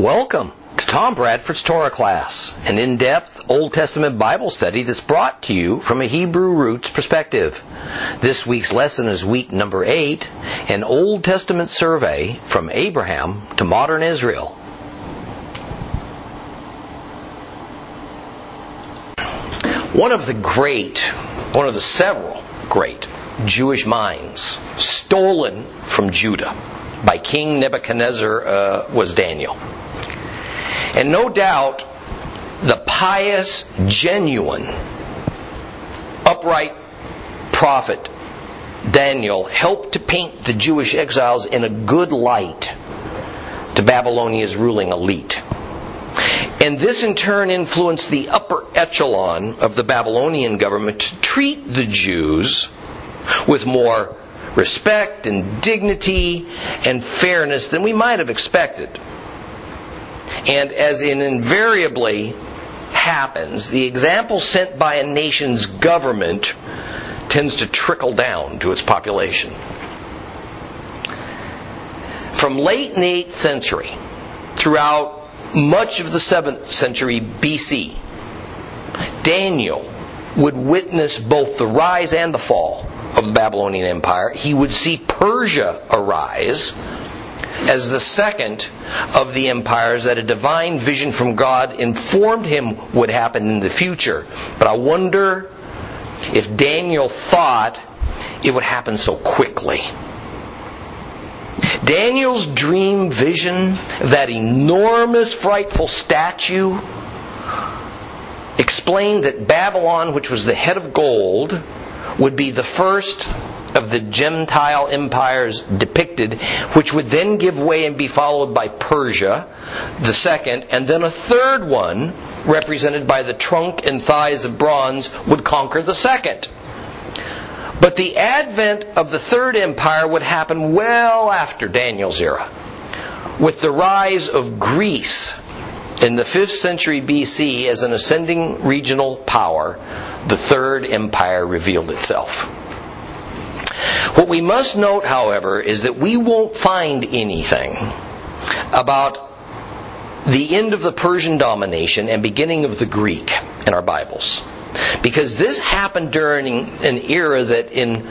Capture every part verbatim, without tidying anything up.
Welcome to Tom Bradford's Torah class, an in-depth Old Testament Bible study that's brought to you from a Hebrew roots perspective. This week's lesson is week number eight, an Old Testament survey from Abraham to modern Israel. One of the great, one of the several great Jewish minds stolen from Judah by King Nebuchadnezzar uh, was Daniel. And no doubt, the pious, genuine, upright prophet Daniel helped to paint the Jewish exiles in a good light to Babylonia's ruling elite. And this in turn influenced the upper echelon of the Babylonian government to treat the Jews with more respect and dignity and fairness than we might have expected. And as it invariably happens, the example sent by a nation's government tends to trickle down to its population. From late in the eighth century, throughout much of the seventh century B C, Daniel would witness both the rise and the fall of the Babylonian Empire. He would see Persia arise as the second of the empires that a divine vision from God informed him would happen in the future. But I wonder if Daniel thought it would happen so quickly. Daniel's dream vision, that enormous, frightful statue, explained that Babylon, which was the head of gold, would be the first of the Gentile empires depicted, which would then give way and be followed by Persia, the second, and then a third one, represented by the trunk and thighs of bronze, would conquer the second. But the advent of the third empire would happen well after Daniel's era, with the rise of Greece in the fifth century B C as an ascending regional power. The third empire revealed itself. What we must note, however, is that we won't find anything about the end of the Persian domination and beginning of the Greek in our Bibles, because this happened during an era that in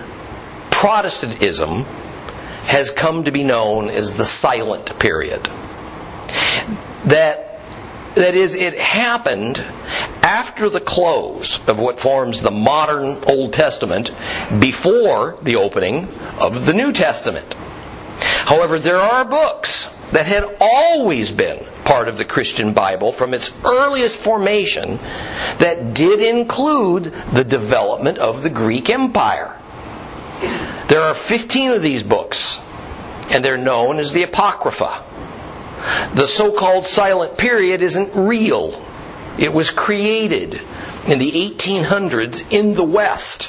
Protestantism has come to be known as the Silent Period. That That is, it happened after the close of what forms the modern Old Testament, before the opening of the New Testament. However, there are books that had always been part of the Christian Bible from its earliest formation that did include the development of the Greek Empire. There are fifteen of these books, and they're known as the Apocrypha. The so-called silent period isn't real. It was created in the eighteen hundreds in the West,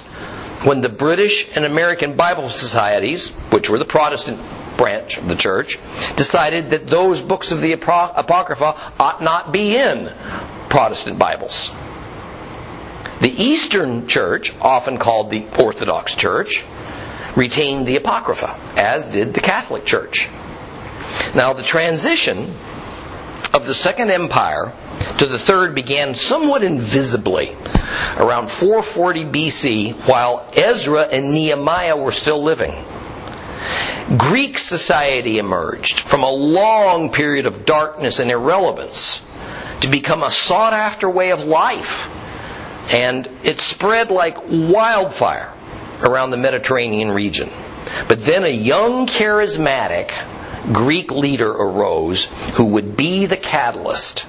when the British and American Bible societies, which were the Protestant branch of the church, decided that those books of the Apocrypha ought not be in Protestant Bibles. The Eastern Church, often called the Orthodox Church, retained the Apocrypha, as did the Catholic Church. Now, the transition of the Second Empire to the Third began somewhat invisibly around four forty B C, while Ezra and Nehemiah were still living. Greek society emerged from a long period of darkness and irrelevance to become a sought-after way of life, and it spread like wildfire around the Mediterranean region. But then a young, charismatic Greek leader arose who would be the catalyst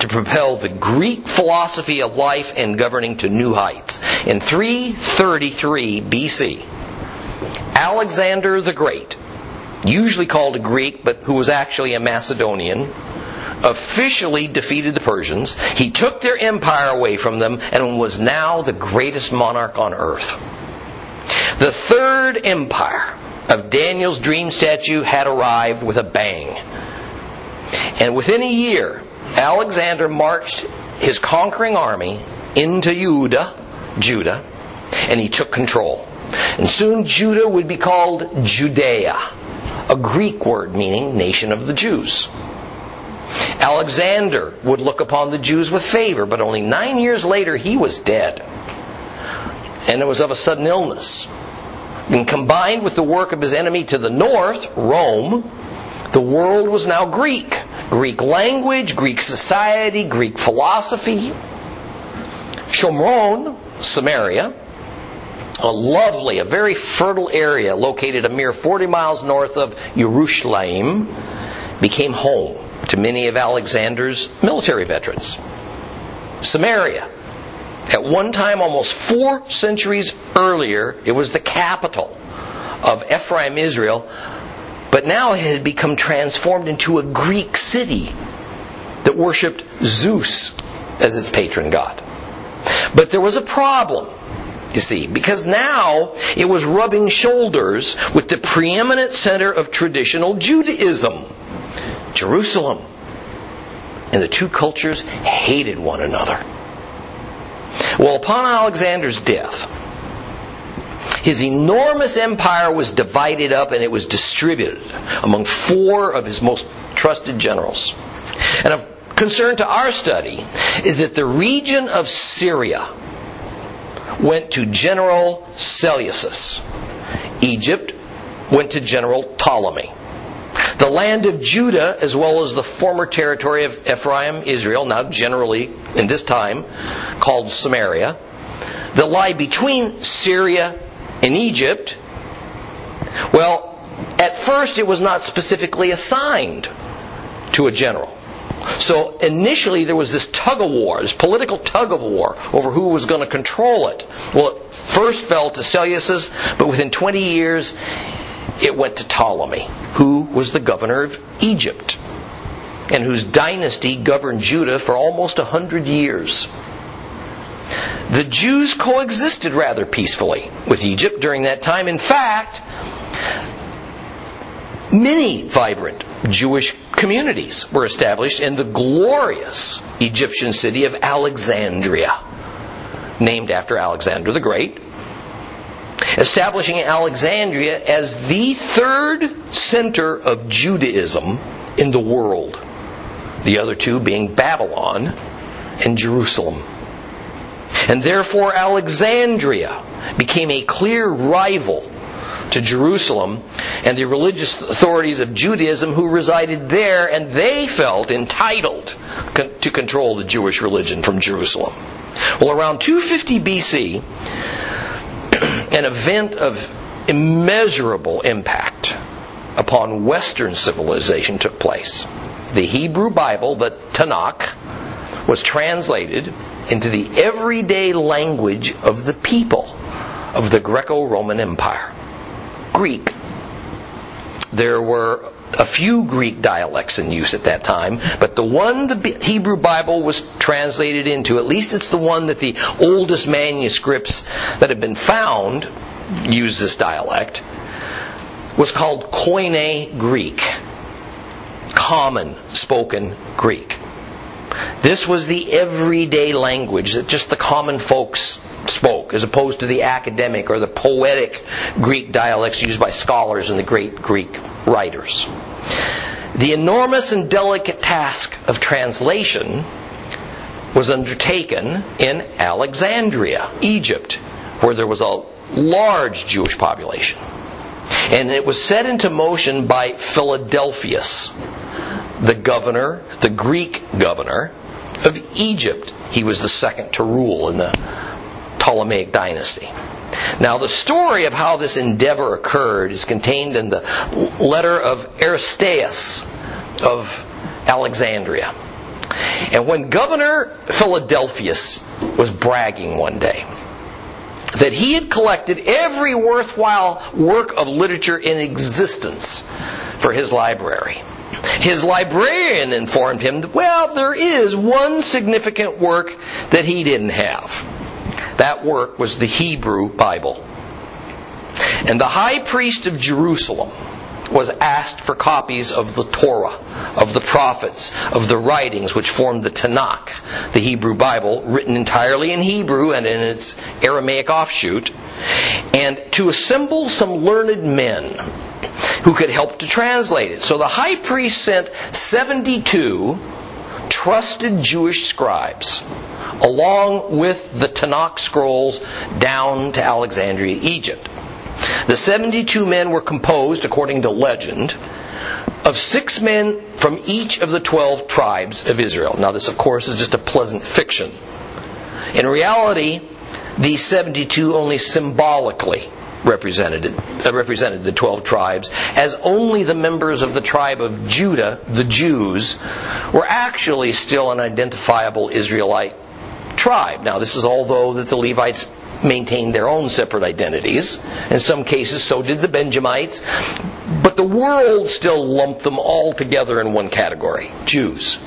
to propel the Greek philosophy of life and governing to new heights. In three thirty-three B C, Alexander the Great, usually called a Greek but who was actually a Macedonian, officially defeated the Persians. He took their empire away from them and was now the greatest monarch on earth. The Third Empire of Daniel's dream statue had arrived with a bang. And within a year, Alexander marched his conquering army into Judah, Judah, and he took control. And soon Judah would be called Judea, a Greek word meaning nation of the Jews. Alexander would look upon the Jews with favor, but only nine years later he was dead. And it was of a sudden illness. And combined with the work of his enemy to the north, Rome, the world was now Greek. Greek language, Greek society, Greek philosophy. Shomron, Samaria, a lovely, a very fertile area located a mere forty miles north of Yerushalayim, became home to many of Alexander's military veterans. Samaria, at one time almost four centuries earlier, it was the capital of Ephraim, Israel, but now it had become transformed into a Greek city that worshipped Zeus as its patron god. But there was a problem, you see, because now it was rubbing shoulders with the preeminent center of traditional Judaism, Jerusalem. And the two cultures hated one another. Well, upon Alexander's death, his enormous empire was divided up and it was distributed among four of his most trusted generals. And of concern to our study is that the region of Syria went to General Seleucus. Egypt went to General Ptolemy. The land of Judah, as well as the former territory of Ephraim, Israel, now generally in this time called Samaria, that lie between Syria and Egypt, well, at first it was not specifically assigned to a general. So initially there was this tug-of-war, this political tug-of-war over who was going to control it. Well, it first fell to Seleucus, but within twenty years it went to Ptolemy, who was the governor of Egypt, and whose dynasty governed Judah for almost one hundred years. The Jews coexisted rather peacefully with Egypt during that time. In fact, many vibrant Jewish communities were established in the glorious Egyptian city of Alexandria, named after Alexander the Great, establishing Alexandria as the third center of Judaism in the world, the other two being Babylon and Jerusalem. And therefore Alexandria became a clear rival to Jerusalem and the religious authorities of Judaism who resided there, and they felt entitled to control the Jewish religion from Jerusalem. Well, around two fifty B C, an event of immeasurable impact upon Western civilization took place. The Hebrew Bible, the Tanakh, was translated into the everyday language of the people of the Greco-Roman Empire, Greek. There were a few Greek dialects in use at that time, but the one the Hebrew Bible was translated into, at least it's the one that the oldest manuscripts that have been found use this dialect, was called Koine Greek, common spoken Greek. This was the everyday language that just the common folks spoke, as opposed to the academic or the poetic Greek dialects used by scholars and the great Greek writers. The enormous and delicate task of translation was undertaken in Alexandria, Egypt, where there was a large Jewish population. And it was set into motion by Philadelphus, the governor, the Greek governor of Egypt. He was the second to rule in the Ptolemaic dynasty. Now, the story of how this endeavor occurred is contained in the letter of Aristaeus of Alexandria. And when Governor Philadelphus was bragging one day that he had collected every worthwhile work of literature in existence for his library, his librarian informed him that, well, there is one significant work that he didn't have. That work was the Hebrew Bible. And the high priest of Jerusalem was asked for copies of the Torah, of the prophets, of the writings which formed the Tanakh, the Hebrew Bible, written entirely in Hebrew and in its Aramaic offshoot, and to assemble some learned men who could help to translate it. So the high priest sent seventy-two trusted Jewish scribes, along with the Tanakh scrolls, down to Alexandria, Egypt. The seventy-two men were composed, according to legend, of six men from each of the twelve tribes of Israel. Now this, of course, is just a pleasant fiction. In reality, these seventy-two only symbolically represented, uh, represented the twelve tribes, as only the members of the tribe of Judah, the Jews, were actually still an identifiable Israelite tribe. Now this is although that the Levites maintained their own separate identities. In some cases, so did the Benjamites. But the world still lumped them all together in one category, Jews.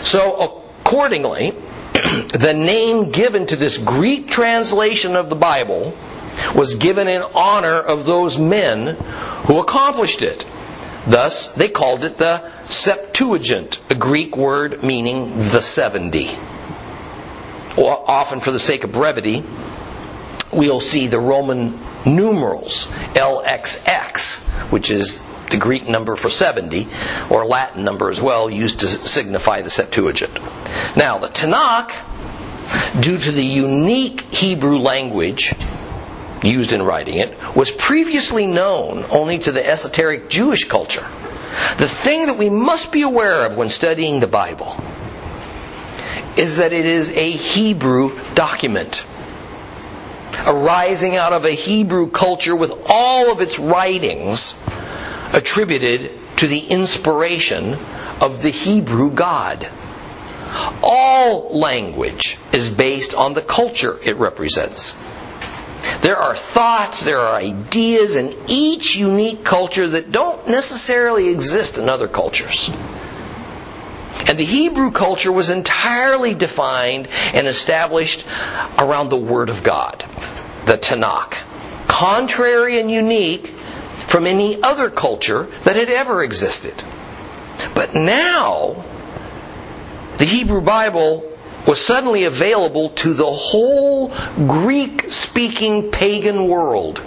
So accordingly, the name given to this Greek translation of the Bible was given in honor of those men who accomplished it. Thus, they called it the Septuagint, a Greek word meaning the seventy. Often, for the sake of brevity, we'll see the Roman numerals, L X X, which is the Greek number for seventy, or Latin number as well, used to signify the Septuagint. Now, the Tanakh, due to the unique Hebrew language used in writing it, was previously known only to the esoteric Jewish culture. The thing that we must be aware of when studying the Bible is that it is a Hebrew document, arising out of a Hebrew culture with all of its writings attributed to the inspiration of the Hebrew God. All language is based on the culture it represents. There are thoughts, there are ideas in each unique culture that don't necessarily exist in other cultures. And the Hebrew culture was entirely defined and established around the Word of God, the Tanakh, contrary and unique from any other culture that had ever existed. But now, the Hebrew Bible was suddenly available to the whole Greek-speaking pagan world.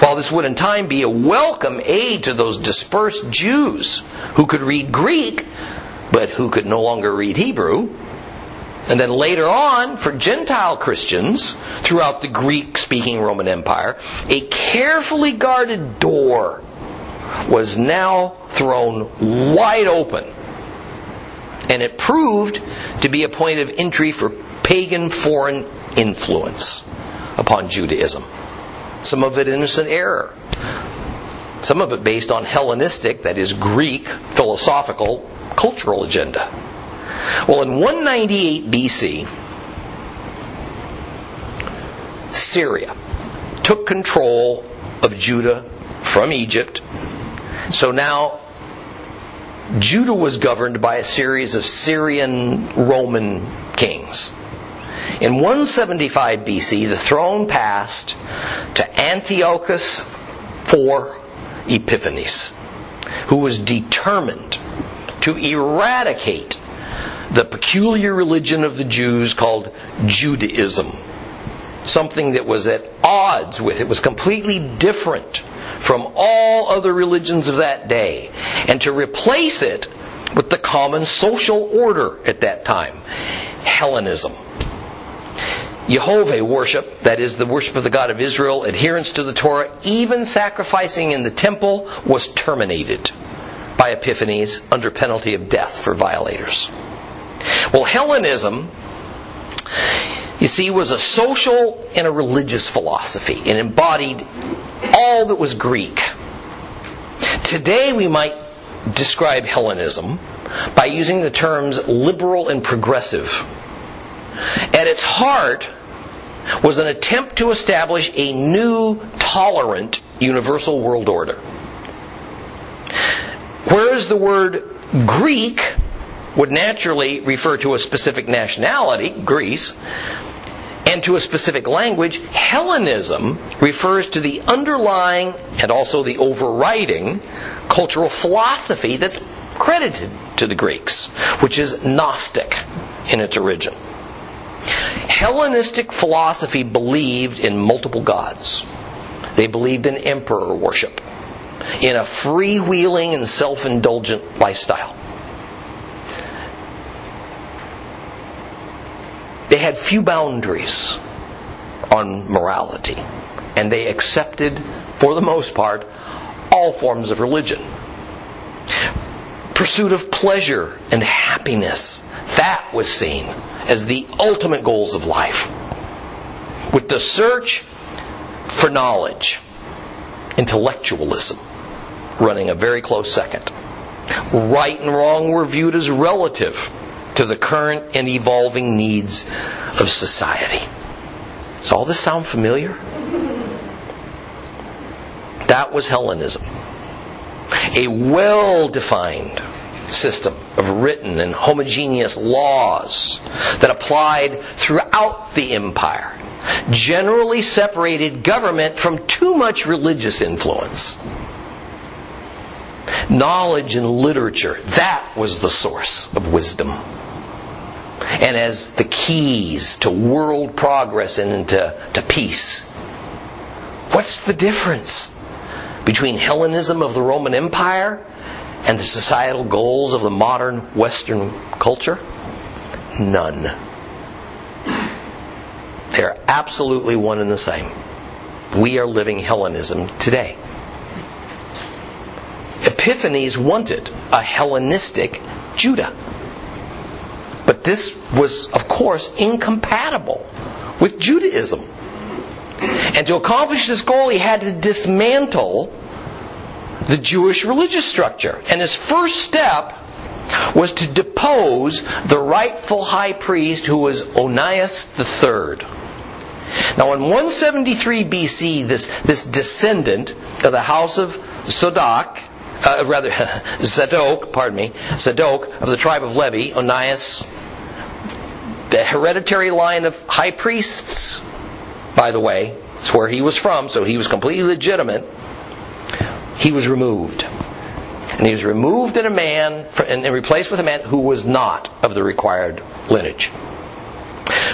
While this would in time be a welcome aid to those dispersed Jews who could read Greek, but who could no longer read Hebrew, and then later on, for Gentile Christians throughout the Greek-speaking Roman Empire, a carefully guarded door was now thrown wide open. And it proved to be a point of entry for pagan foreign influence upon Judaism. Some of it innocent error. Some of it based on Hellenistic, that is Greek, philosophical, cultural agenda. Well, in one ninety-eight B C, Syria took control of Judah from Egypt. So now, Judah was governed by a series of Syrian Roman kings. In one seventy-five B C, the throne passed to Antiochus the fourth Epiphanes, who was determined to eradicate the peculiar religion of the Jews called Judaism, something that was at odds with, it was completely different from all other religions of that day, and to replace it with the common social order at that time, Hellenism. Jehovah worship, that is the worship of the God of Israel, adherence to the Torah, even sacrificing in the temple, was terminated by Epiphanes under penalty of death for violators. Well, Hellenism, you see, was a social and a religious philosophy. It embodied all that was Greek. Today we might describe Hellenism by using the terms liberal and progressive. At its heart was an attempt to establish a new, tolerant, universal world order. Whereas the word Greek would naturally refer to a specific nationality, Greece, and to a specific language, Hellenism refers to the underlying and also the overriding cultural philosophy that's credited to the Greeks, which is Gnostic in its origin. Hellenistic philosophy believed in multiple gods. They believed in emperor worship, in a freewheeling and self-indulgent lifestyle. had few boundaries on morality, and they accepted, for the most part, all forms of religion. Pursuit of pleasure and happiness, that was seen as the ultimate goals of life, with the search for knowledge, intellectualism, running a very close second. Right and wrong were viewed as relative to the current and evolving needs of society. Does all this sound familiar? That was Hellenism. A well-defined system of written and homogeneous laws that applied throughout the empire generally separated government from too much religious influence. Knowledge and literature, that was the source of wisdom. And as the keys to world progress and into, to peace. What's the difference between Hellenism of the Roman Empire and the societal goals of the modern Western culture? None. They are absolutely one and the same. We are living Hellenism today. Epiphanes wanted a Hellenistic Judah. But this was, of course, incompatible with Judaism. And to accomplish this goal, he had to dismantle the Jewish religious structure. And his first step was to depose the rightful high priest, who was Onias the third. Now, in one seventy-three B C, this, this descendant of the house of Zadok, uh, rather, Zadok, pardon me, Zadok of the tribe of Levi, Onias, the hereditary line of high priests, by the way, it's where he was from, so he was completely legitimate. He was removed. And he was removed in a man, and replaced with a man who was not of the required lineage.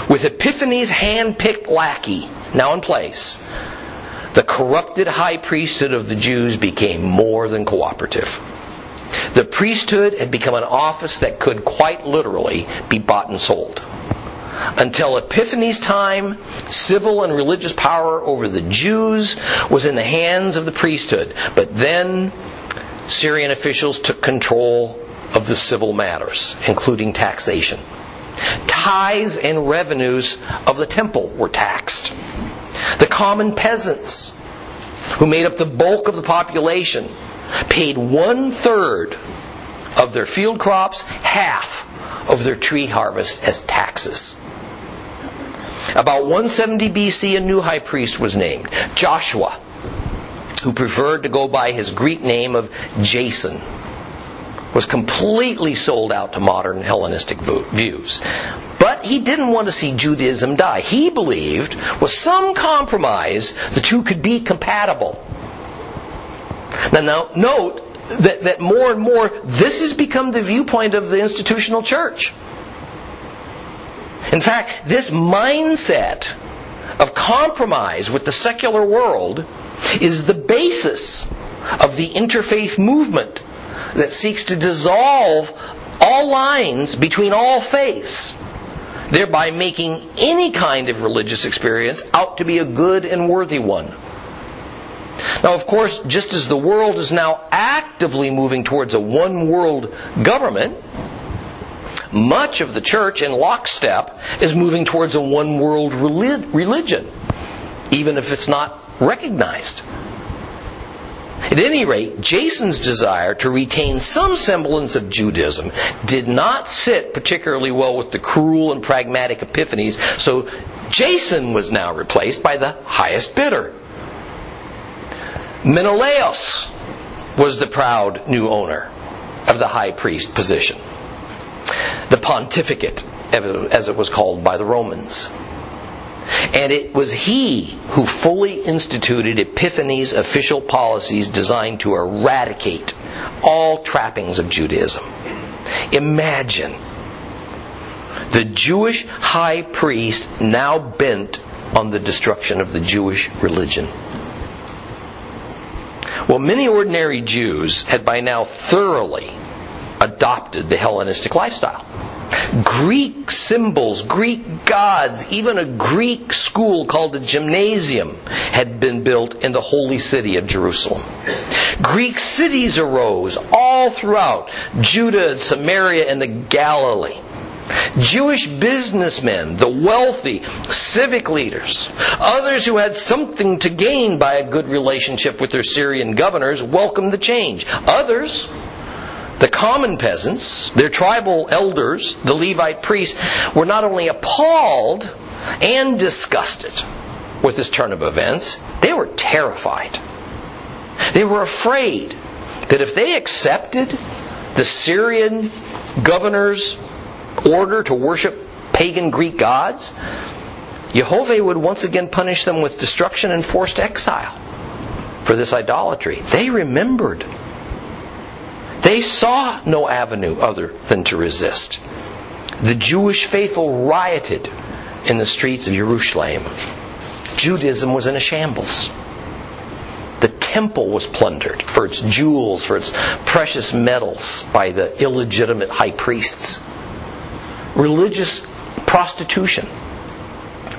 With Epiphanes' hand-picked lackey now in place, the corrupted high priesthood of the Jews became more than cooperative. The priesthood had become an office that could quite literally be bought and sold. Until Epiphanes' time, civil and religious power over the Jews was in the hands of the priesthood. But then, Syrian officials took control of the civil matters, including taxation. Tithes and revenues of the temple were taxed. The common peasants, who made up the bulk of the population, paid one-third of their field crops, half of their tree harvest as taxes. About one seventy B C, a new high priest was named, Joshua, who preferred to go by his Greek name of Jason, was completely sold out to modern Hellenistic views. But he didn't want to see Judaism die. He believed, with some compromise, the two could be compatible. Now, now note, That, that more and more, this has become the viewpoint of the institutional church. In fact, this mindset of compromise with the secular world is the basis of the interfaith movement that seeks to dissolve all lines between all faiths, thereby making any kind of religious experience out to be a good and worthy one. Now, of course, just as the world is now actively moving towards a one-world government, much of the church in lockstep is moving towards a one-world religion, even if it's not recognized. At any rate, Jason's desire to retain some semblance of Judaism did not sit particularly well with the cruel and pragmatic Epiphanes, so Jason was now replaced by the highest bidder. Menelaus was the proud new owner of the high priest position, the pontificate, as it was called by the Romans. And it was he who fully instituted Epiphanes' official policies designed to eradicate all trappings of Judaism. Imagine the Jewish high priest now bent on the destruction of the Jewish religion. Well, many ordinary Jews had by now thoroughly adopted the Hellenistic lifestyle. Greek symbols, Greek gods, even a Greek school called a gymnasium had been built in the holy city of Jerusalem. Greek cities arose all throughout Judah, Samaria, and the Galilee. Jewish businessmen, the wealthy, civic leaders, others who had something to gain by a good relationship with their Syrian governors welcomed the change. Others, the common peasants, their tribal elders, the Levite priests, were not only appalled and disgusted with this turn of events, they were terrified. They were afraid that if they accepted the Syrian governor's order to worship pagan Greek gods, Jehovah would once again punish them with destruction and forced exile for this idolatry. They remembered. They saw no avenue other than to resist. The Jewish faithful rioted in the streets of Yerushalayim. Judaism was in a shambles. The temple was plundered for its jewels, for its precious metals by the illegitimate high priests. Religious prostitution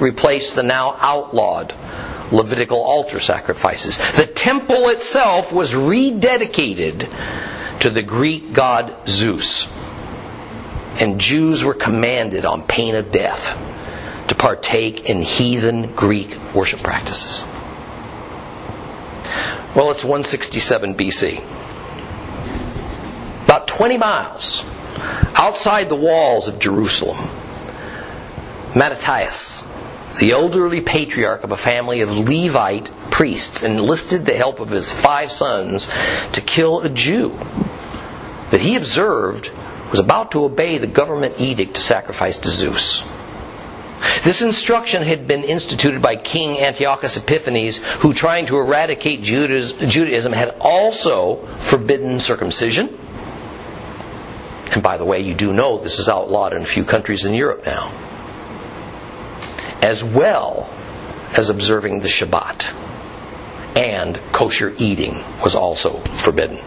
replaced the now outlawed Levitical altar sacrifices. The temple itself was rededicated to the Greek god Zeus. And Jews were commanded on pain of death to partake in heathen Greek worship practices. Well, it's one sixty-seven B C. About twenty miles outside the walls of Jerusalem, Mattathias, the elderly patriarch of a family of Levite priests, enlisted the help of his five sons to kill a Jew that he observed was about to obey the government edict to sacrifice to Zeus. This instruction had been instituted by King Antiochus Epiphanes, who, trying to eradicate Judaism, had also forbidden circumcision. And by the way, you do know this is outlawed in a few countries in Europe now, as well as observing the Shabbat. And kosher eating was also forbidden.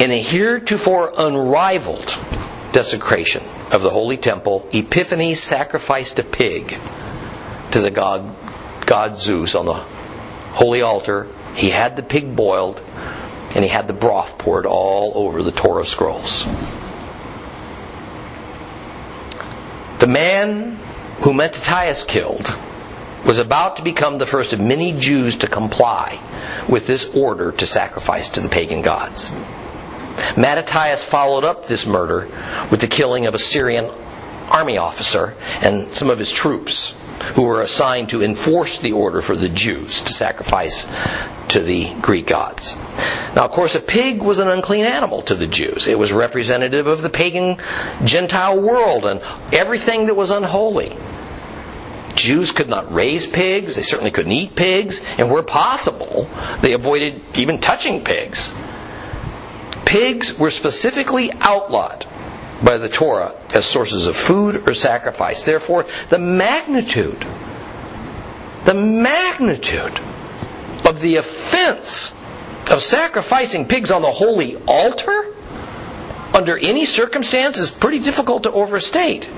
In a heretofore unrivaled desecration of the Holy Temple, Epiphanes sacrificed a pig to the god, god Zeus on the holy altar. He had the pig boiled, and he had the broth poured all over the Torah scrolls. The man whom Mattathias killed was about to become the first of many Jews to comply with this order to sacrifice to the pagan gods. Mattathias followed up this murder with the killing of a Syrian army officer and some of his troops who were assigned to enforce the order for the Jews to sacrifice to the Greek gods. Now, of course, a pig was an unclean animal to the Jews. It was representative of the pagan Gentile world and everything that was unholy. Jews could not raise pigs. They certainly couldn't eat pigs. And where possible, they avoided even touching pigs. Pigs were specifically outlawed by the Torah as sources of food or sacrifice. Therefore, the magnitude, the magnitude of the offense of sacrificing pigs on the holy altar under any circumstance is pretty difficult to overstate.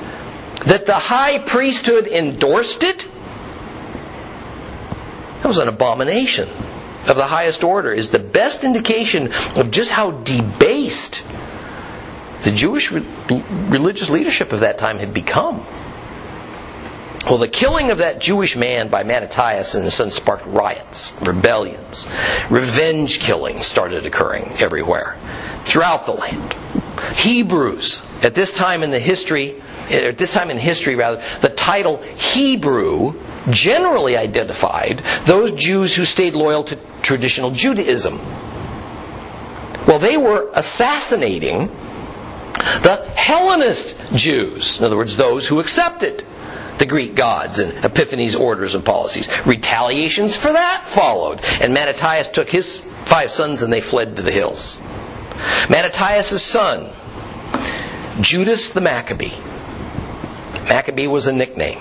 That the high priesthood endorsed it, that was an abomination of the highest order, is the best indication of just how debased the Jewish re- religious leadership of that time had become. Well, the killing of that Jewish man by Mattathias and his son sparked riots, rebellions. Revenge killing started occurring everywhere, throughout the land. Hebrews, at this time in the history, at this time in history rather, the title Hebrew generally identified those Jews who stayed loyal to traditional Judaism. Well, they were assassinating the Hellenist Jews, in other words, those who accepted the Greek gods and Epiphanes' orders and policies. Retaliations for that followed, and Mattathias took his five sons and they fled to the hills. Mattathias' son, Judas the Maccabee, Maccabee was a nickname,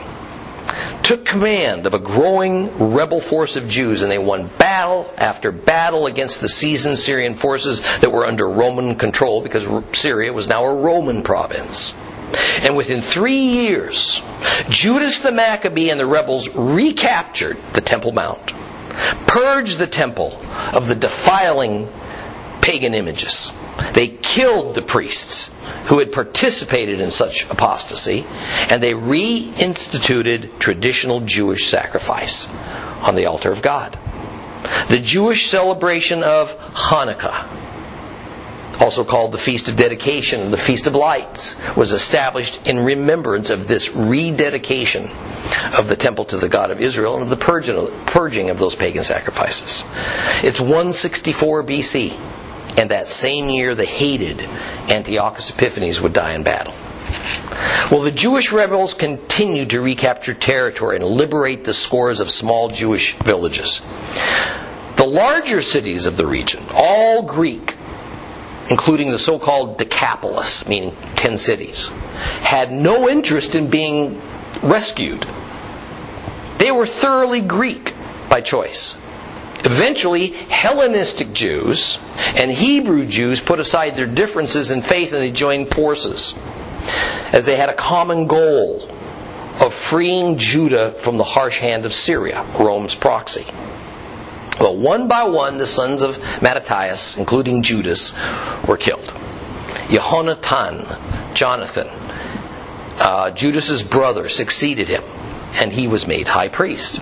took command of a growing rebel force of Jews, and they won battle after battle against the seasoned Syrian forces that were under Roman control, because Syria was now a Roman province. And within three years, Judas the Maccabee and the rebels recaptured the Temple Mount, purged the temple of the defiling pagan images. They killed the priests who had participated in such apostasy, and they reinstituted traditional Jewish sacrifice on the altar of God. The Jewish celebration of Hanukkah, also called the Feast of Dedication and the Feast of Lights, was established in remembrance of this rededication of the temple to the God of Israel and of the purging of those pagan sacrifices. It's one sixty-four B C. And that same year, the hated Antiochus Epiphanes would die in battle. Well, the Jewish rebels continued to recapture territory and liberate the scores of small Jewish villages. The larger cities of the region, all Greek, including the so-called Decapolis, meaning ten cities, had no interest in being rescued. They were thoroughly Greek by choice. Eventually, Hellenistic Jews and Hebrew Jews put aside their differences in faith and they joined forces, as they had a common goal of freeing Judah from the harsh hand of Syria, Rome's proxy. Well, one by one, the sons of Mattathias, including Judas, were killed. Yehonatan, Jonathan, uh, Judas's brother, succeeded him, and he was made high priest.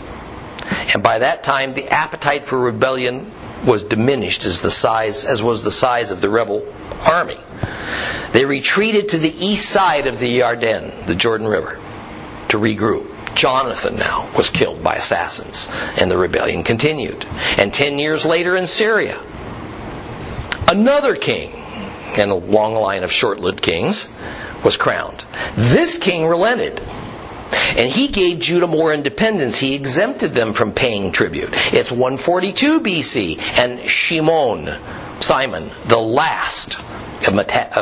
And by that time, the appetite for rebellion was diminished as the size, as was the size of the rebel army. They retreated to the east side of the Yarden, the Jordan River, to regroup. Jonathan now was killed by assassins, and the rebellion continued. And ten years later in Syria, another king, and a long line of short-lived kings, was crowned. This king relented. And he gave Judah more independence. He exempted them from paying tribute. It's one forty-two B C, and Shimon, Simon, the last of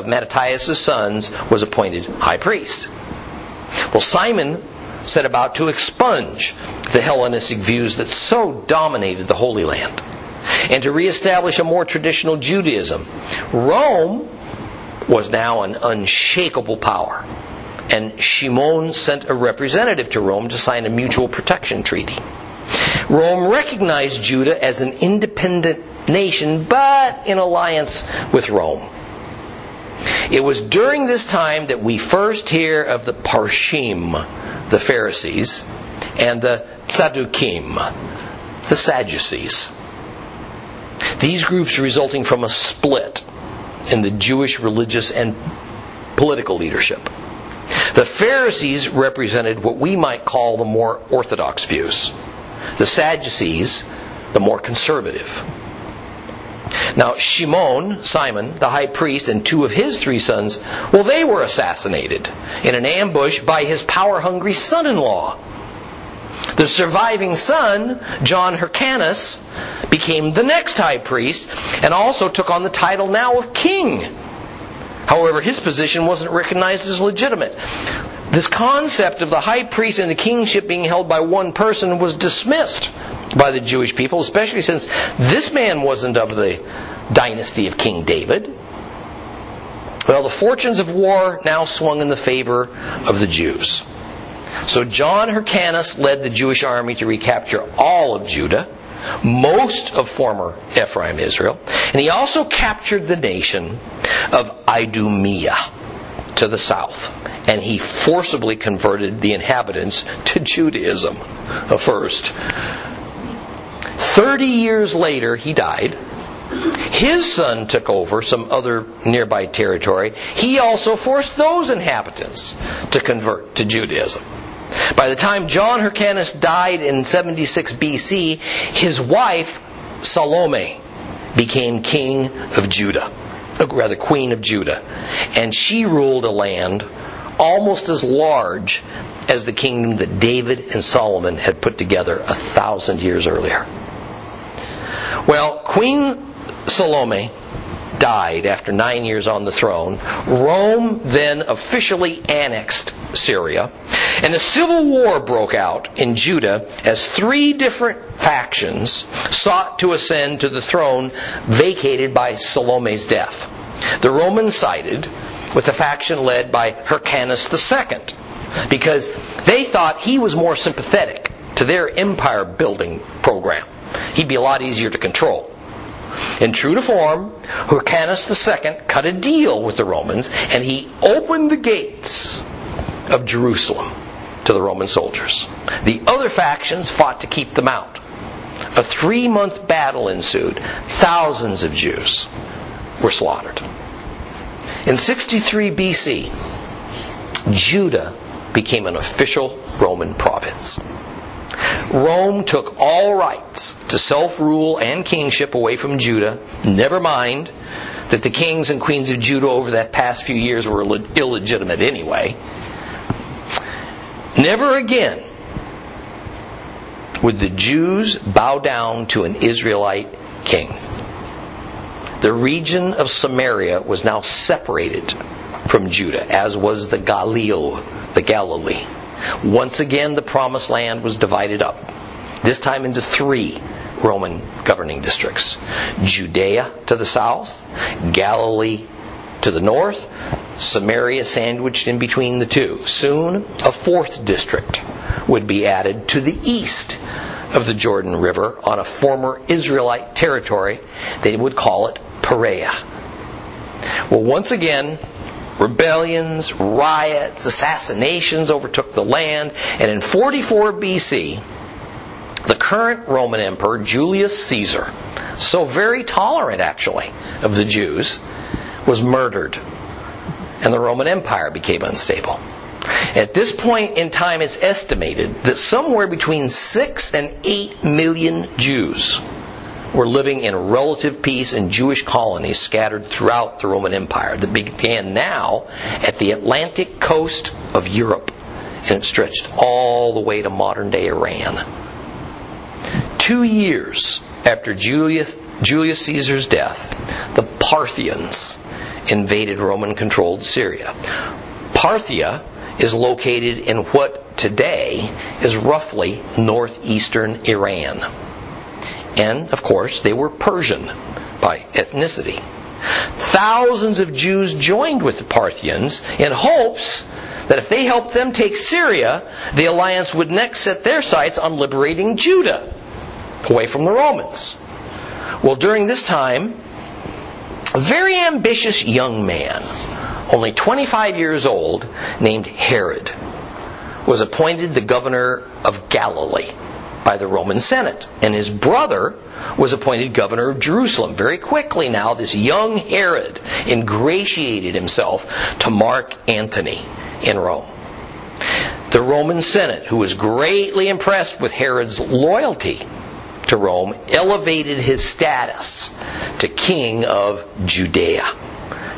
Mattathias' sons, was appointed high priest. Well, Simon set about to expunge the Hellenistic views that so dominated the Holy Land and to reestablish a more traditional Judaism. Rome was now an unshakable power. And Shimon sent a representative to Rome to sign a mutual protection treaty. Rome recognized Judah as an independent nation, but in alliance with Rome. It was during this time that we first hear of the Parshim, the Pharisees, and the Tzadukim, the Sadducees. These groups resulting from a split in the Jewish religious and political leadership. The Pharisees represented what we might call the more orthodox views. The Sadducees, the more conservative. Now, Shimon, Simon, the high priest, and two of his three sons, well, they were assassinated in an ambush by his power-hungry son-in-law. The surviving son, John Hyrcanus, became the next high priest and also took on the title now of king. However, his position wasn't recognized as legitimate. This concept of the high priest and the kingship being held by one person was dismissed by the Jewish people, especially since this man wasn't of the dynasty of King David. Well, the fortunes of war now swung in the favor of the Jews. So John Hyrcanus led the Jewish army to recapture all of Judah, most of former Ephraim, Israel, and he also captured the nation of Idumea to the south, and he forcibly converted the inhabitants to Judaism first. Thirty years later, he died. His son took over some other nearby territory. He also forced those inhabitants to convert to Judaism. By the time John Hyrcanus died in seventy-six B C, his wife, Salome, became king of Judah, or rather queen of Judah. And she ruled a land almost as large as the kingdom that David and Solomon had put together a thousand years earlier. Well, Queen Salome died after nine years on the throne. Rome then officially annexed Syria, and a civil war broke out in Judah as three different factions sought to ascend to the throne vacated by Salome's death. The Romans sided with the faction led by Hyrcanus the Second because they thought he was more sympathetic to their empire-building program. He'd be a lot easier to control. In true to form, Hyrcanus the Second cut a deal with the Romans, and he opened the gates of Jerusalem to the Roman soldiers. The other factions fought to keep them out. A three-month battle ensued. Thousands of Jews were slaughtered. In sixty-three B C, Judah became an official Roman province. Rome took all rights to self-rule and kingship away from Judah. Never mind that the kings and queens of Judah over that past few years were illeg- illegitimate anyway. Never again would the Jews bow down to an Israelite king. The region of Samaria was now separated from Judah, as was the Galil, the Galilee. Once again, the promised land was divided up, this time into three Roman governing districts. Judea to the south, Galilee to the north, Samaria sandwiched in between the two. Soon, a fourth district would be added to the east of the Jordan River on a former Israelite territory. They would call it Perea. Well, once again, rebellions, riots, assassinations overtook the land, and in forty-four B C, the current Roman emperor, Julius Caesar, so very tolerant actually of the Jews, was murdered, and the Roman Empire became unstable. At this point in time, it's estimated that somewhere between six and eight million Jews were living in relative peace in Jewish colonies scattered throughout the Roman Empire that began now at the Atlantic coast of Europe, and it stretched all the way to modern-day Iran. Two years after Julius, Julius Caesar's death, the Parthians invaded Roman-controlled Syria. Parthia is located in what today is roughly northeastern Iran. And, of course, they were Persian by ethnicity. Thousands of Jews joined with the Parthians in hopes that if they helped them take Syria, the alliance would next set their sights on liberating Judah away from the Romans. Well, during this time, a very ambitious young man, only twenty-five years old, named Herod, was appointed the governor of Galilee by the Roman Senate. And his brother was appointed governor of Jerusalem. Very quickly now, this young Herod ingratiated himself to Mark Antony in Rome. The Roman Senate, who was greatly impressed with Herod's loyalty to Rome, elevated his status to king of Judea.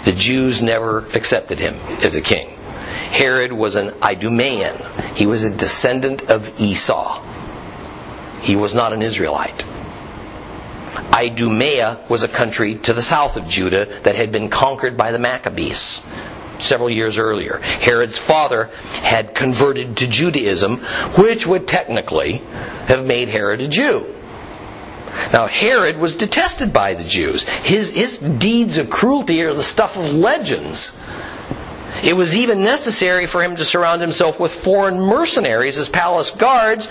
The Jews never accepted him as a king. Herod was an Idumean. He was a descendant of Esau. He was not an Israelite. Idumea was a country to the south of Judah that had been conquered by the Maccabees several years earlier. Herod's father had converted to Judaism, which would technically have made Herod a Jew. Now, Herod was detested by the Jews. His, his deeds of cruelty are the stuff of legends. It was even necessary for him to surround himself with foreign mercenaries as palace guards,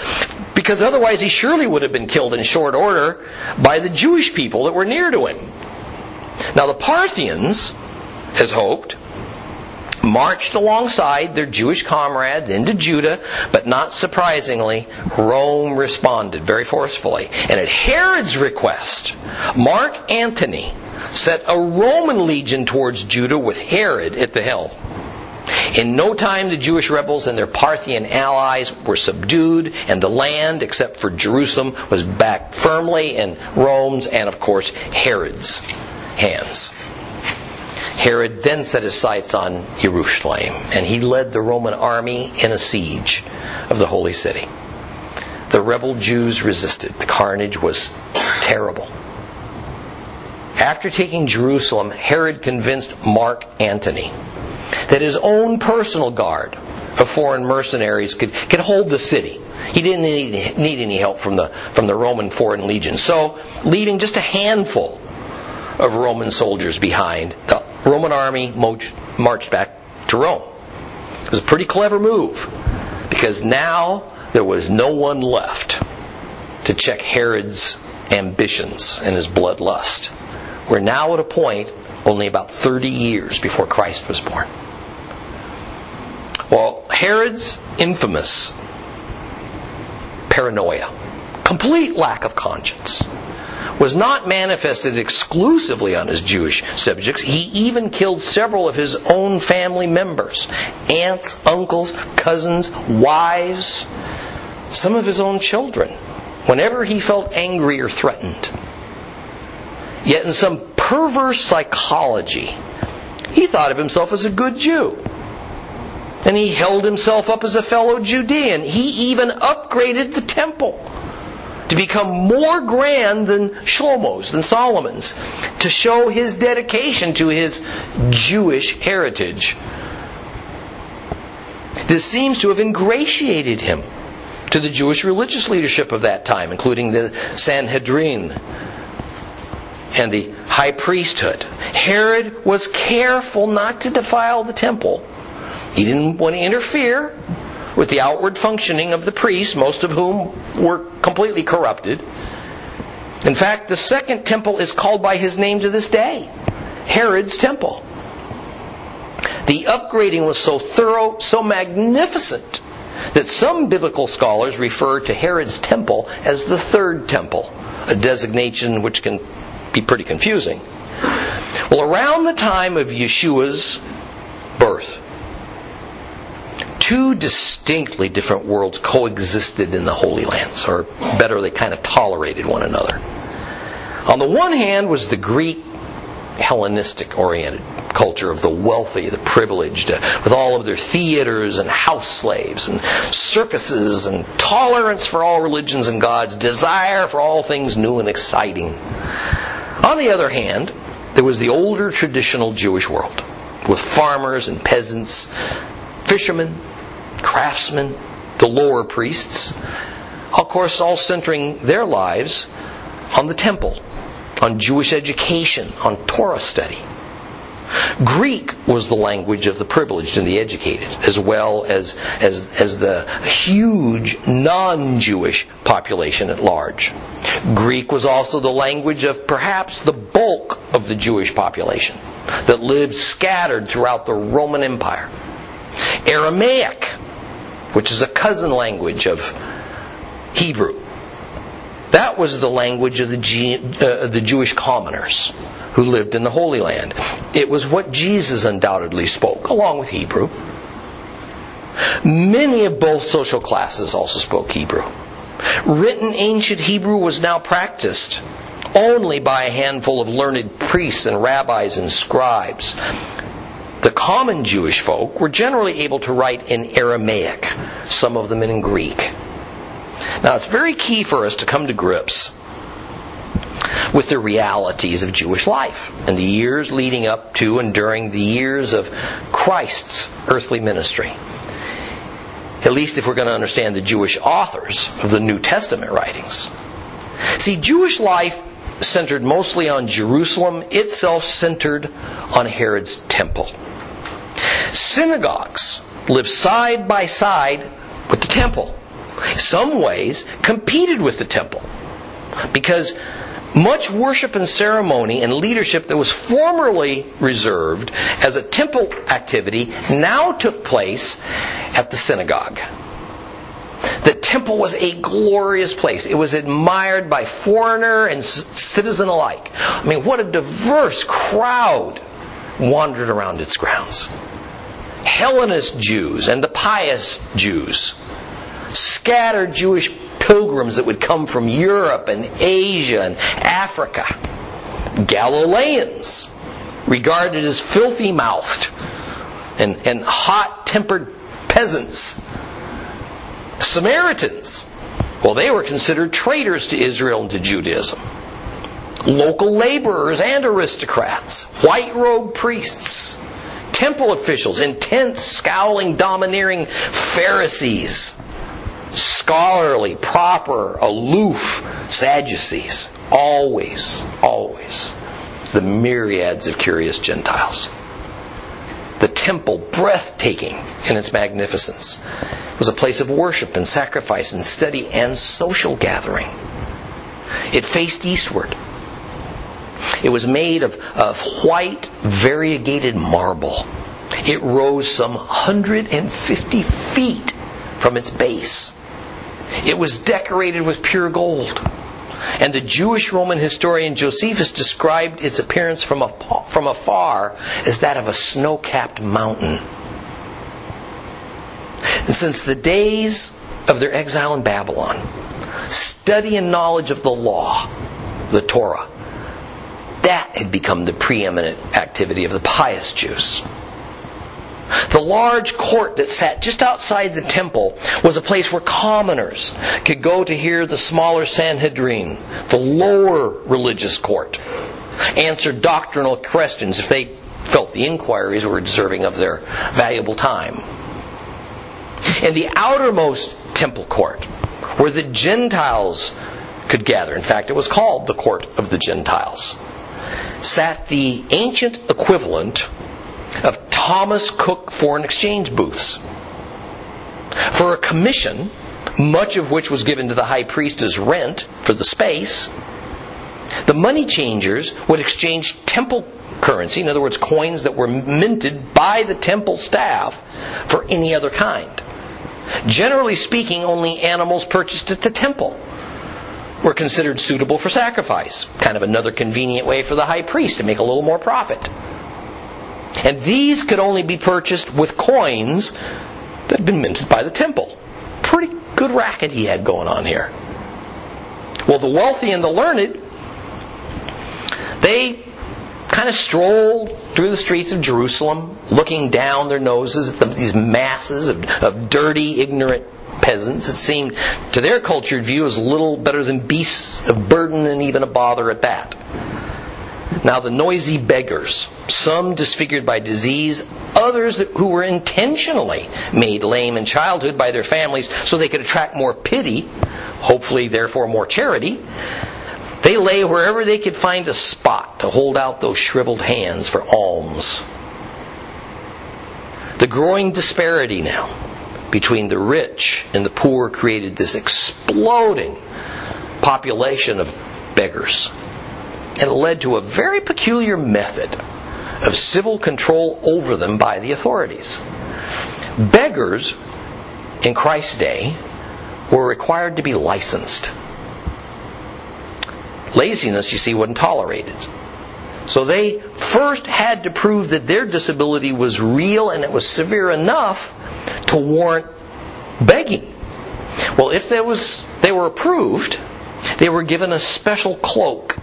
because otherwise he surely would have been killed in short order by the Jewish people that were near to him. Now, the Parthians, as hoped, marched alongside their Jewish comrades into Judah, but not surprisingly, Rome responded very forcefully. And at Herod's request, Mark Antony set a Roman legion towards Judah with Herod at the helm. In no time, the Jewish rebels and their Parthian allies were subdued, and the land, except for Jerusalem, was back firmly in Rome's and, of course, Herod's hands. Herod then set his sights on Yerushalayim, and he led the Roman army in a siege of the holy city. The rebel Jews resisted. The carnage was terrible. After taking Jerusalem, Herod convinced Mark Antony that his own personal guard of foreign mercenaries could, could hold the city. He didn't need, need any help from the, from the Roman foreign legion. So, leaving just a handful of Roman soldiers behind, the Roman army marched back to Rome. It was a pretty clever move, because now there was no one left to check Herod's ambitions and his bloodlust. We're now at a point only about thirty years before Christ was born. Well, Herod's infamous paranoia, complete lack of conscience, was not manifested exclusively on his Jewish subjects. He even killed several of his own family members, aunts, uncles, cousins, wives, some of his own children, whenever he felt angry or threatened. Yet in some perverse psychology, he thought of himself as a good Jew. And he held himself up as a fellow Judean. He even upgraded the temple to become more grand than Shlomo's, than Solomon's, to show his dedication to his Jewish heritage. This seems to have ingratiated him to the Jewish religious leadership of that time, including the Sanhedrin and the high priesthood. Herod was careful not to defile the temple. He didn't want to interfere with the outward functioning of the priests, most of whom were completely corrupted. In fact, the second temple is called by his name to this day, Herod's temple. The upgrading was so thorough, so magnificent, that some biblical scholars refer to Herod's temple as the third temple, a designation which can be pretty confusing. Well, around the time of Yeshua's birth, two distinctly different worlds coexisted in the Holy Lands, or better, they kind of tolerated one another. On the one hand was the Greek Hellenistic-oriented culture of the wealthy, the privileged, uh, with all of their theaters and house slaves and circuses and tolerance for all religions and gods, desire for all things new and exciting. On the other hand, there was the older traditional Jewish world, with farmers and peasants, fishermen, craftsmen, the lower priests, of course all centering their lives on the temple, on Jewish education, on Torah study. Greek was the language of the privileged and the educated, as well as, as, as the huge non-Jewish population at large. Greek was also the language of perhaps the bulk of the Jewish population that lived scattered throughout the Roman Empire. Aramaic, which is a cousin language of Hebrew, that was the language of the, G, uh, the Jewish commoners who lived in the Holy Land. It was what Jesus undoubtedly spoke, along with Hebrew. Many of both social classes also spoke Hebrew. Written ancient Hebrew was now practiced only by a handful of learned priests and rabbis and scribes. The common Jewish folk were generally able to write in Aramaic, some of them in Greek. Now, it's very key for us to come to grips with the realities of Jewish life and the years leading up to and during the years of Christ's earthly ministry. At least if we're going to understand the Jewish authors of the New Testament writings. See, Jewish life centered mostly on Jerusalem, itself centered on Herod's temple. Synagogues lived side by side with the temple. In some ways, competed with the temple, because much worship and ceremony and leadership that was formerly reserved as a temple activity now took place at the synagogue. The temple was a glorious place. It was admired by foreigner and citizen alike. I mean, what a diverse crowd wandered around its grounds. Hellenist Jews and the pious Jews, scattered Jewish pilgrims that would come from Europe and Asia and Africa, Galileans, regarded as filthy-mouthed and, and hot-tempered peasants, Samaritans, well, they were considered traitors to Israel and to Judaism. local laborers and aristocrats, white-robed priests, temple officials, intense, scowling, domineering Pharisees, scholarly, proper, aloof Sadducees. Always, always the myriads of curious Gentiles. The temple, breathtaking in its magnificence, was a place of worship and sacrifice and study and social gathering. It faced eastward. It was made of, of white, variegated marble. It rose some one hundred fifty feet from its base. It was decorated with pure gold. And the Jewish Roman historian Josephus described its appearance from afar as that of a snow-capped mountain. And since the days of their exile in Babylon, study and knowledge of the law, the Torah, that had become the preeminent activity of the pious Jews. The large court that sat just outside the temple was a place where commoners could go to hear the smaller Sanhedrin, the lower religious court, answer doctrinal questions if they felt the inquiries were deserving of their valuable time. And the outermost temple court, where the Gentiles could gather, in fact it was called the court of the Gentiles, sat the ancient equivalent of Thomas Cook foreign exchange booths. For a commission, much of which was given to the high priest as rent for the space, the money changers would exchange temple currency, in other words, coins that were minted by the temple staff, for any other kind. Generally speaking, only animals purchased at the temple were considered suitable for sacrifice, kind of another convenient way for the high priest to make a little more profit. And these could only be purchased with coins that had been minted by the temple. Pretty good racket he had going on here. Well, the wealthy and the learned, they kind of strolled through the streets of Jerusalem, looking down their noses at the, these masses of, of dirty, ignorant peasants that seemed, to their cultured view, as little better than beasts of burden and even a bother at that. Now the noisy beggars, some disfigured by disease, others who were intentionally made lame in childhood by their families so they could attract more pity, hopefully therefore more charity, they lay wherever they could find a spot to hold out those shriveled hands for alms. The growing disparity now between the rich and the poor created this exploding population of beggars. And it led to a very peculiar method of civil control over them by the authorities. Beggars in Christ's day were required to be licensed. Laziness, you see, wasn't tolerated. So they first had to prove that their disability was real and it was severe enough to warrant begging. Well, if there was, they were approved, they were given a special cloak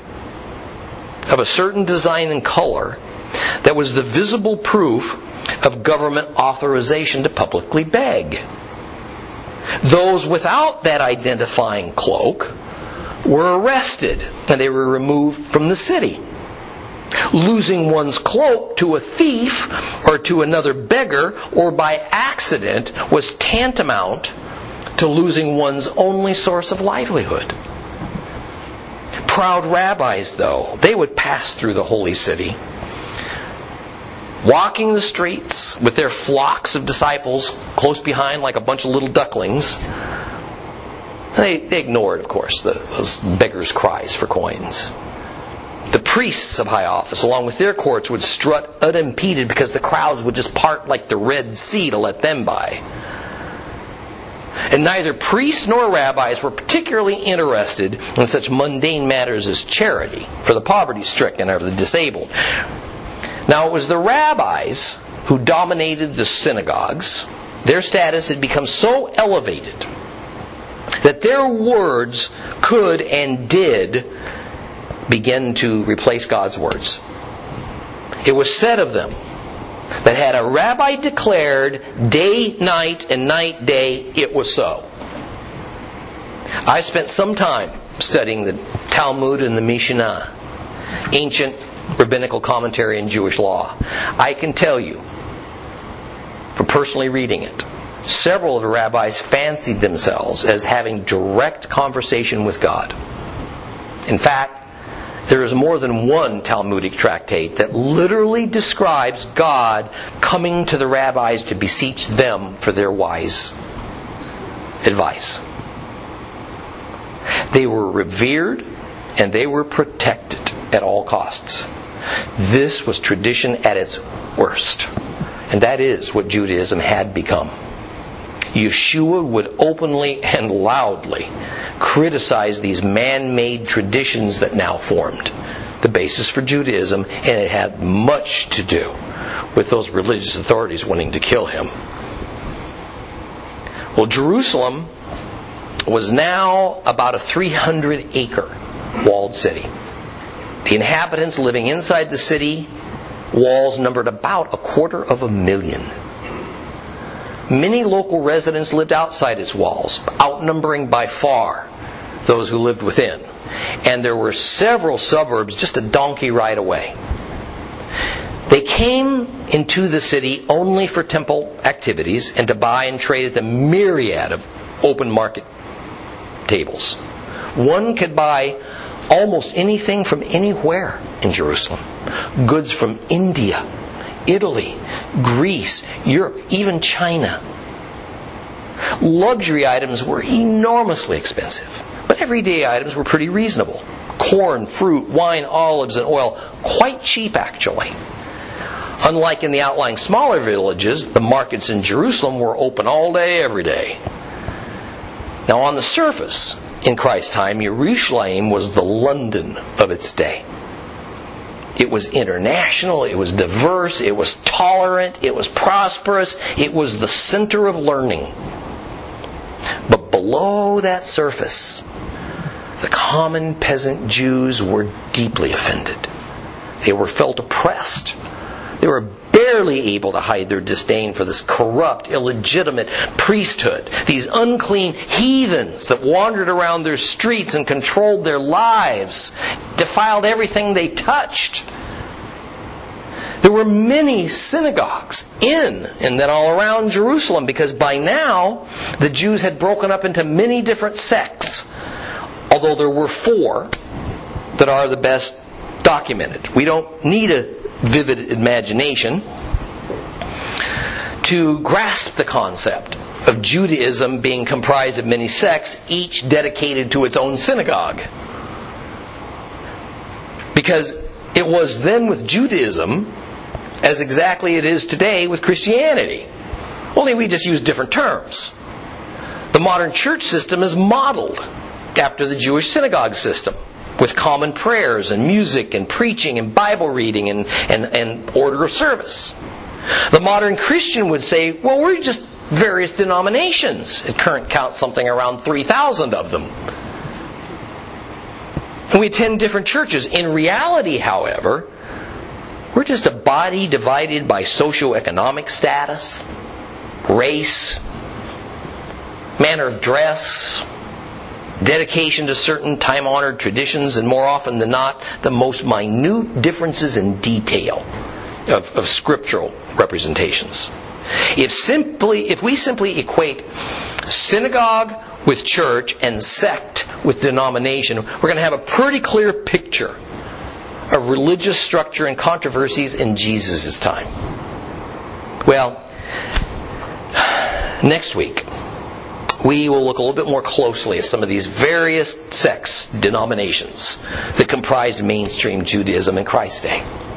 of a certain design and color that was the visible proof of government authorization to publicly beg. Those without that identifying cloak were arrested and they were removed from the city. Losing one's cloak to a thief or to another beggar or by accident was tantamount to losing one's only source of livelihood. Proud rabbis, though, they would pass through the holy city, walking the streets with their flocks of disciples close behind like a bunch of little ducklings. They, they ignored, of course, the, those beggars' cries for coins. The priests of high office, along with their courts, would strut unimpeded because the crowds would just part like the Red Sea to let them by. And neither priests nor rabbis were particularly interested in such mundane matters as charity for the poverty-stricken or the disabled. Now, it was the rabbis who dominated the synagogues. Their status had become so elevated that their words could and did begin to replace God's words. It was said of them that had a rabbi declared day, night, and night, day, it was so. I spent some time studying the Talmud and the Mishnah. ancient rabbinical commentary in Jewish law. I can tell you, from personally reading it, several of the rabbis fancied themselves as having direct conversation with God. In fact, there is more than one Talmudic tractate that literally describes God coming to the rabbis to beseech them for their wise advice. They were revered and they were protected at all costs. This was tradition at its worst. And that is what Judaism had become. Yeshua would openly and loudly criticize these man-made traditions that now formed the basis for Judaism, and it had much to do with those religious authorities wanting to kill him. Well, Jerusalem was now about a three hundred acre walled city. The inhabitants living inside the city walls numbered about a quarter of a million. Many local residents lived outside its walls, outnumbering by far those who lived within. And there were several suburbs just a donkey ride away. They came into the city only for temple activities and to buy and trade at the myriad of open market tables. One could buy almost anything from anywhere in Jerusalem. Goods from India, Italy, Greece, Europe, even China. Luxury items were enormously expensive, but everyday items were pretty reasonable. Corn, fruit, wine, olives, and oil, quite cheap actually. Unlike in the outlying smaller villages, the markets in Jerusalem were open all day, every day. Now on the surface, in Christ's time, Yerushalayim was the London of its day. It was international, it was diverse, it was tolerant, it was prosperous, it was the center of learning. But below that surface, the common peasant Jews were deeply offended. They were felt oppressed. They were barely able to hide their disdain for this corrupt, illegitimate priesthood, these unclean heathens that wandered around their streets and controlled their lives, defiled everything they touched. There were many synagogues in and then all around Jerusalem, because by now the Jews had broken up into many different sects, although there were four that are the best documented. We don't need a vivid imagination to grasp the concept of Judaism being comprised of many sects, each dedicated to its own synagogue. Because it was then with Judaism as exactly it is today with Christianity. Only we just use different terms. The modern church system is modeled after the Jewish synagogue system, with common prayers and music and preaching and Bible reading and, and, and order of service. The modern Christian would say, well, we're just various denominations. At current count, something around three thousand of them. And we attend different churches. In reality, however, we're just a body divided by socioeconomic status, race, manner of dress, dedication to certain time-honored traditions, and more often than not, the most minute differences in detail of, of scriptural representations. If simply, if we simply equate synagogue with church and sect with denomination, we're going to have a pretty clear picture of religious structure and controversies in Jesus' time. Well, next week, we will look a little bit more closely at some of these various sects, denominations that comprised mainstream Judaism in Christ's day.